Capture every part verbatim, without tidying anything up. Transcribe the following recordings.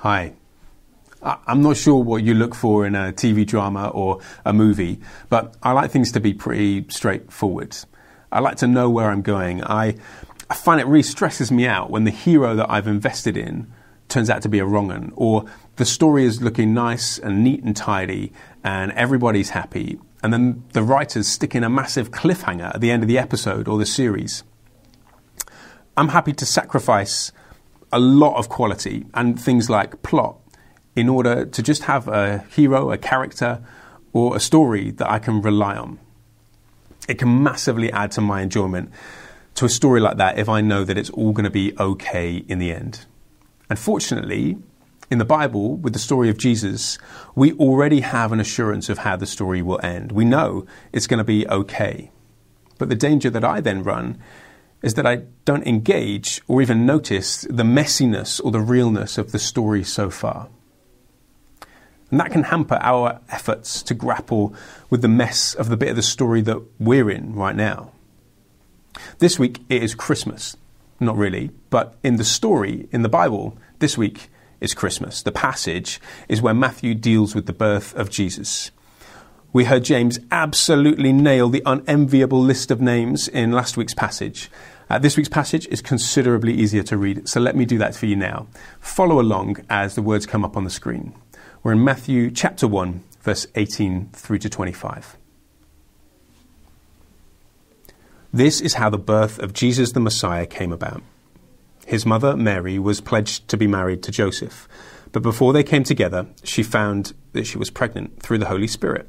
Hi. I'm not sure what you look for in a T V drama or a movie, but I like things to be pretty straightforward. I like to know where I'm going. I, I find it really stresses me out when the hero that I've invested in turns out to be a wrong one, or the story is looking nice and neat and tidy and everybody's happy, and then the writers stick in a massive cliffhanger at the end of the episode or the series. I'm happy to sacrifice a lot of quality and things like plot in order to just have a hero, a character, or a story that I can rely on. It can massively add to my enjoyment to a story like that if I know that it's all going to be okay in the end. And fortunately, in the Bible, with the story of Jesus, we already have an assurance of how the story will end. We know it's going to be okay. But the danger that I then run is that I don't engage or even notice the messiness or the realness of the story so far. And that can hamper our efforts to grapple with the mess of the bit of the story that we're in right now. This week, it is Christmas. Not really, but in the story, in the Bible, this week is Christmas. The passage is where Matthew deals with the birth of Jesus. We heard James absolutely nail the unenviable list of names in last week's passage. Uh, this week's passage is considerably easier to read, so let me do that for you now. Follow along as the words come up on the screen. We're in Matthew chapter one, verse eighteen through to twenty-five. This is how the birth of Jesus the Messiah came about. His mother, Mary, was pledged to be married to Joseph, but before they came together, she found that she was pregnant through the Holy Spirit.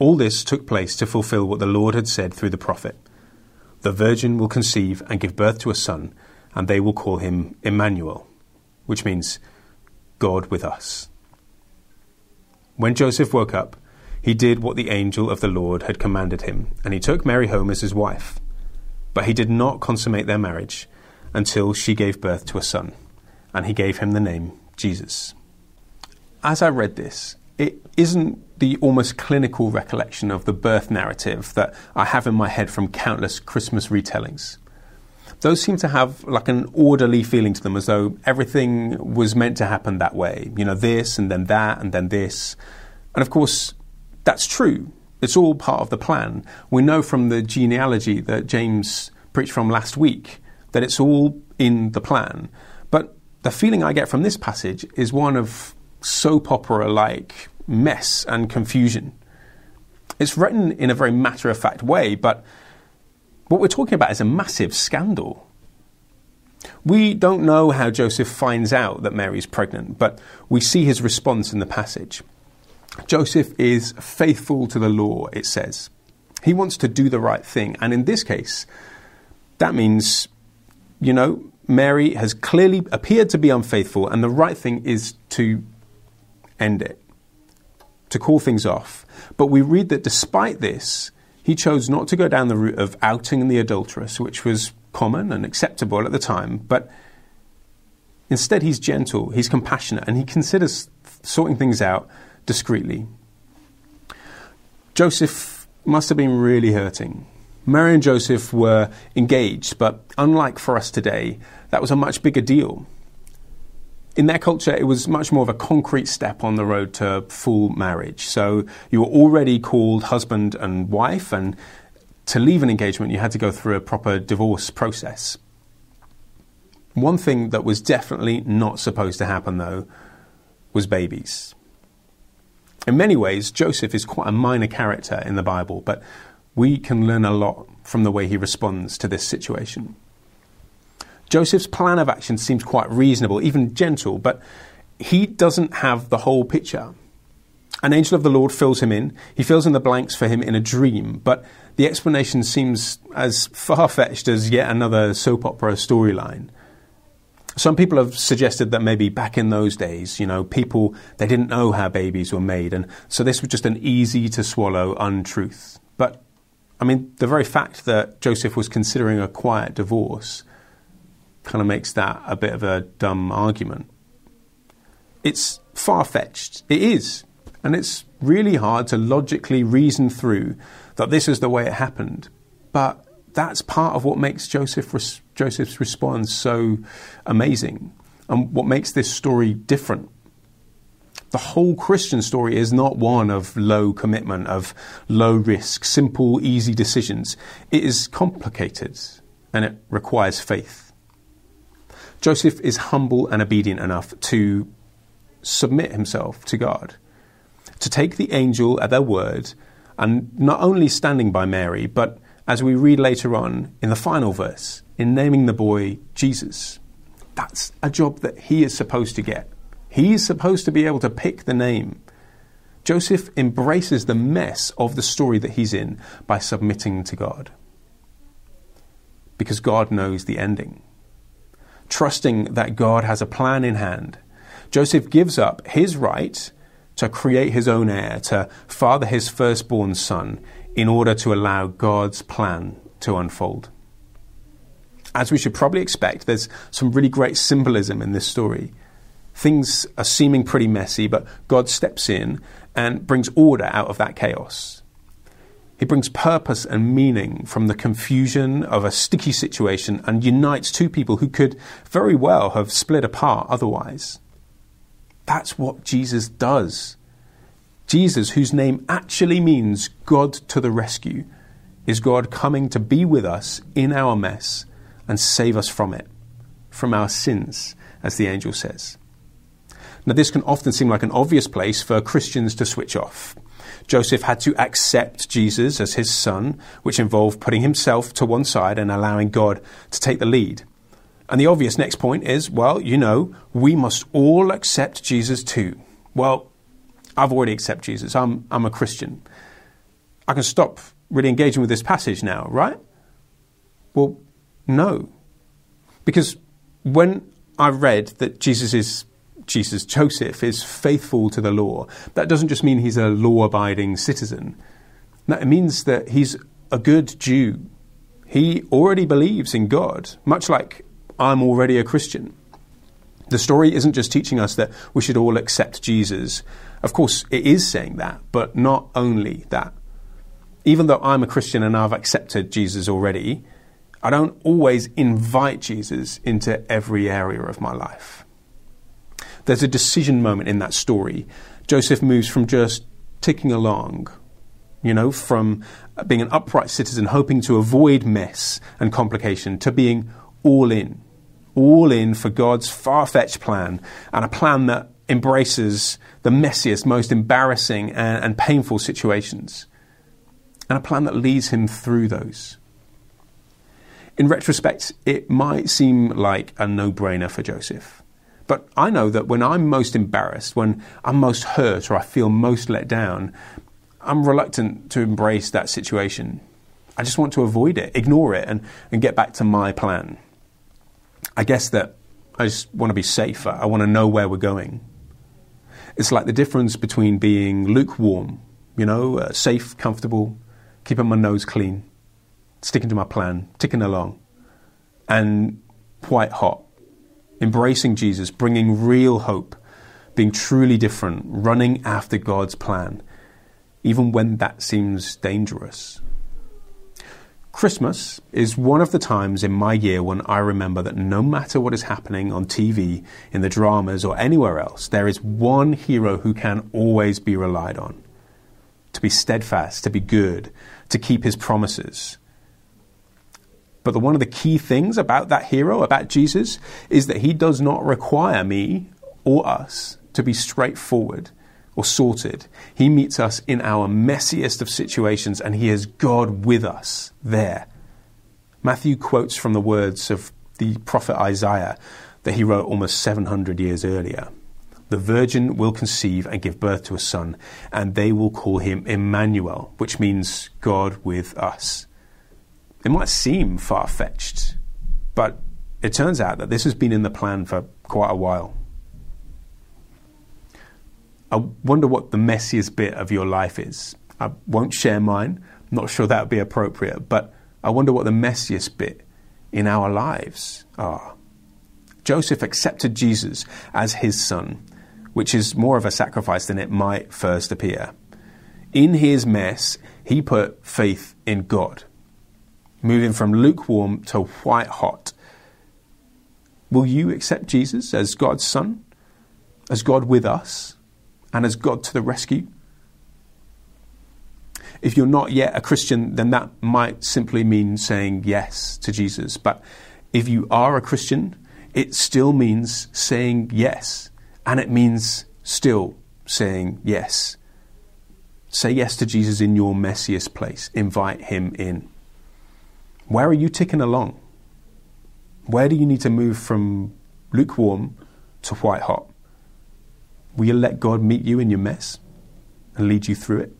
All this took place to fulfill what the Lord had said through the prophet. "The virgin will conceive and give birth to a son, and they will call him Emmanuel," which means God with us. When Joseph woke up, he did what the angel of the Lord had commanded him, and he took Mary home as his wife. But he did not consummate their marriage until she gave birth to a son, and he gave him the name Jesus. As I read this, it isn't the almost clinical recollection of the birth narrative that I have in my head from countless Christmas retellings. Those seem to have like an orderly feeling to them, as though everything was meant to happen that way. You know, this and then that and then this. And of course, that's true. It's all part of the plan. We know from the genealogy that James preached from last week that it's all in the plan. But the feeling I get from this passage is one of soap opera-like mess and confusion. It's written in a very matter-of-fact way, but what we're talking about is a massive scandal. We don't know how Joseph finds out that Mary's pregnant, but we see his response in the passage. Joseph is faithful to the law, it says. He wants to do the right thing. And in this case, that means, you know, Mary has clearly appeared to be unfaithful, and the right thing is to end it, to call things off. But we read that despite this, he chose not to go down the route of outing the adulteress, which was common and acceptable at the time, but instead he's gentle, he's compassionate, and he considers sorting things out discreetly. Joseph must have been really hurting. Mary and Joseph were engaged, but unlike for us today, that was a much bigger deal. In their culture, it was much more of a concrete step on the road to full marriage. So you were already called husband and wife, and to leave an engagement, you had to go through a proper divorce process. One thing that was definitely not supposed to happen, though, was babies. In many ways, Joseph is quite a minor character in the Bible, but we can learn a lot from the way he responds to this situation. Joseph's plan of action seems quite reasonable, even gentle, but he doesn't have the whole picture. An angel of the Lord fills him in. He fills in the blanks for him in a dream, but the explanation seems as far-fetched as yet another soap opera storyline. Some people have suggested that maybe back in those days, you know, people, they didn't know how babies were made. And so this was just an easy to swallow untruth. But, I mean, the very fact that Joseph was considering a quiet divorce kind of makes that a bit of a dumb argument. It's far-fetched. It is. And it's really hard to logically reason through that this is the way it happened. But that's part of what makes Joseph res- Joseph's response so amazing and what makes this story different. The whole Christian story is not one of low commitment, of low risk, simple, easy decisions. It is complicated and it requires faith. Joseph is humble and obedient enough to submit himself to God, to take the angel at their word, and not only standing by Mary, but as we read later on in the final verse, in naming the boy Jesus. That's a job that he is supposed to get. He is supposed to be able to pick the name. Joseph embraces the mess of the story that he's in by submitting to God, because God knows the ending. Trusting that God has a plan in hand, Joseph gives up his right to create his own heir, to father his firstborn son, in order to allow God's plan to unfold. As we should probably expect, there's some really great symbolism in this story. Things are seeming pretty messy, but God steps in and brings order out of that chaos. He brings purpose and meaning from the confusion of a sticky situation and unites two people who could very well have split apart otherwise. That's what Jesus does. Jesus, whose name actually means God to the rescue, is God coming to be with us in our mess and save us from it, from our sins, as the angel says. Now, this can often seem like an obvious place for Christians to switch off. Joseph had to accept Jesus as his son, which involved putting himself to one side and allowing God to take the lead. And the obvious next point is, well, you know, we must all accept Jesus too. Well, I've already accepted Jesus. I'm, I'm a Christian. I can stop really engaging with this passage now, right? Well, no. Because when I read that Jesus is, Jesus, Joseph is faithful to the law, that doesn't just mean he's a law-abiding citizen. No, it means that he's a good Jew. He already believes in God, much like I'm already a Christian. The story isn't just teaching us that we should all accept Jesus. Of course, it is saying that, but not only that. Even though I'm a Christian and I've accepted Jesus already, I don't always invite Jesus into every area of my life. There's a decision moment in that story. Joseph moves from just ticking along, you know, from being an upright citizen, hoping to avoid mess and complication, to being all in, all in for God's far-fetched plan, and a plan that embraces the messiest, most embarrassing and, and painful situations, and a plan that leads him through those. In retrospect, it might seem like a no-brainer for Joseph, but I know that when I'm most embarrassed, when I'm most hurt or I feel most let down, I'm reluctant to embrace that situation. I just want to avoid it, ignore it, and, and get back to my plan. I guess that I just want to be safer. I want to know where we're going. It's like the difference between being lukewarm, you know, uh, safe, comfortable, keeping my nose clean, sticking to my plan, ticking along, and quite hot, embracing Jesus, bringing real hope, being truly different, running after God's plan, even when that seems dangerous. Christmas is one of the times in my year when I remember that no matter what is happening on T V, in the dramas or anywhere else, there is one hero who can always be relied on, to be steadfast, to be good, to keep his promises. But the, one of the key things about that hero, about Jesus, is that he does not require me or us to be straightforward or sorted. He meets us in our messiest of situations, and he is God with us there. Matthew quotes from the words of the prophet Isaiah that he wrote almost seven hundred years earlier. The virgin will conceive and give birth to a son, and they will call him Emmanuel, which means God with us. It might seem far-fetched, but It turns out that this has been in the plan for quite a while. I wonder what the messiest bit of your life is. I won't share mine. I'm not sure that would be appropriate, but I wonder what the messiest bit in our lives are. Joseph accepted Jesus as his son, which is more of a sacrifice than it might first appear. In his mess, he put faith in God, moving from lukewarm to white hot. Will you accept Jesus as God's son, as God with us, and as God to the rescue? If you're not yet a Christian, then that might simply mean saying yes to Jesus. But if you are a Christian, it still means saying yes, and it means still saying yes. Say yes to Jesus in your messiest place. Invite him in. Where are you ticking along? Where do you need to move from lukewarm to white hot? Will you let God meet you in your mess and lead you through it?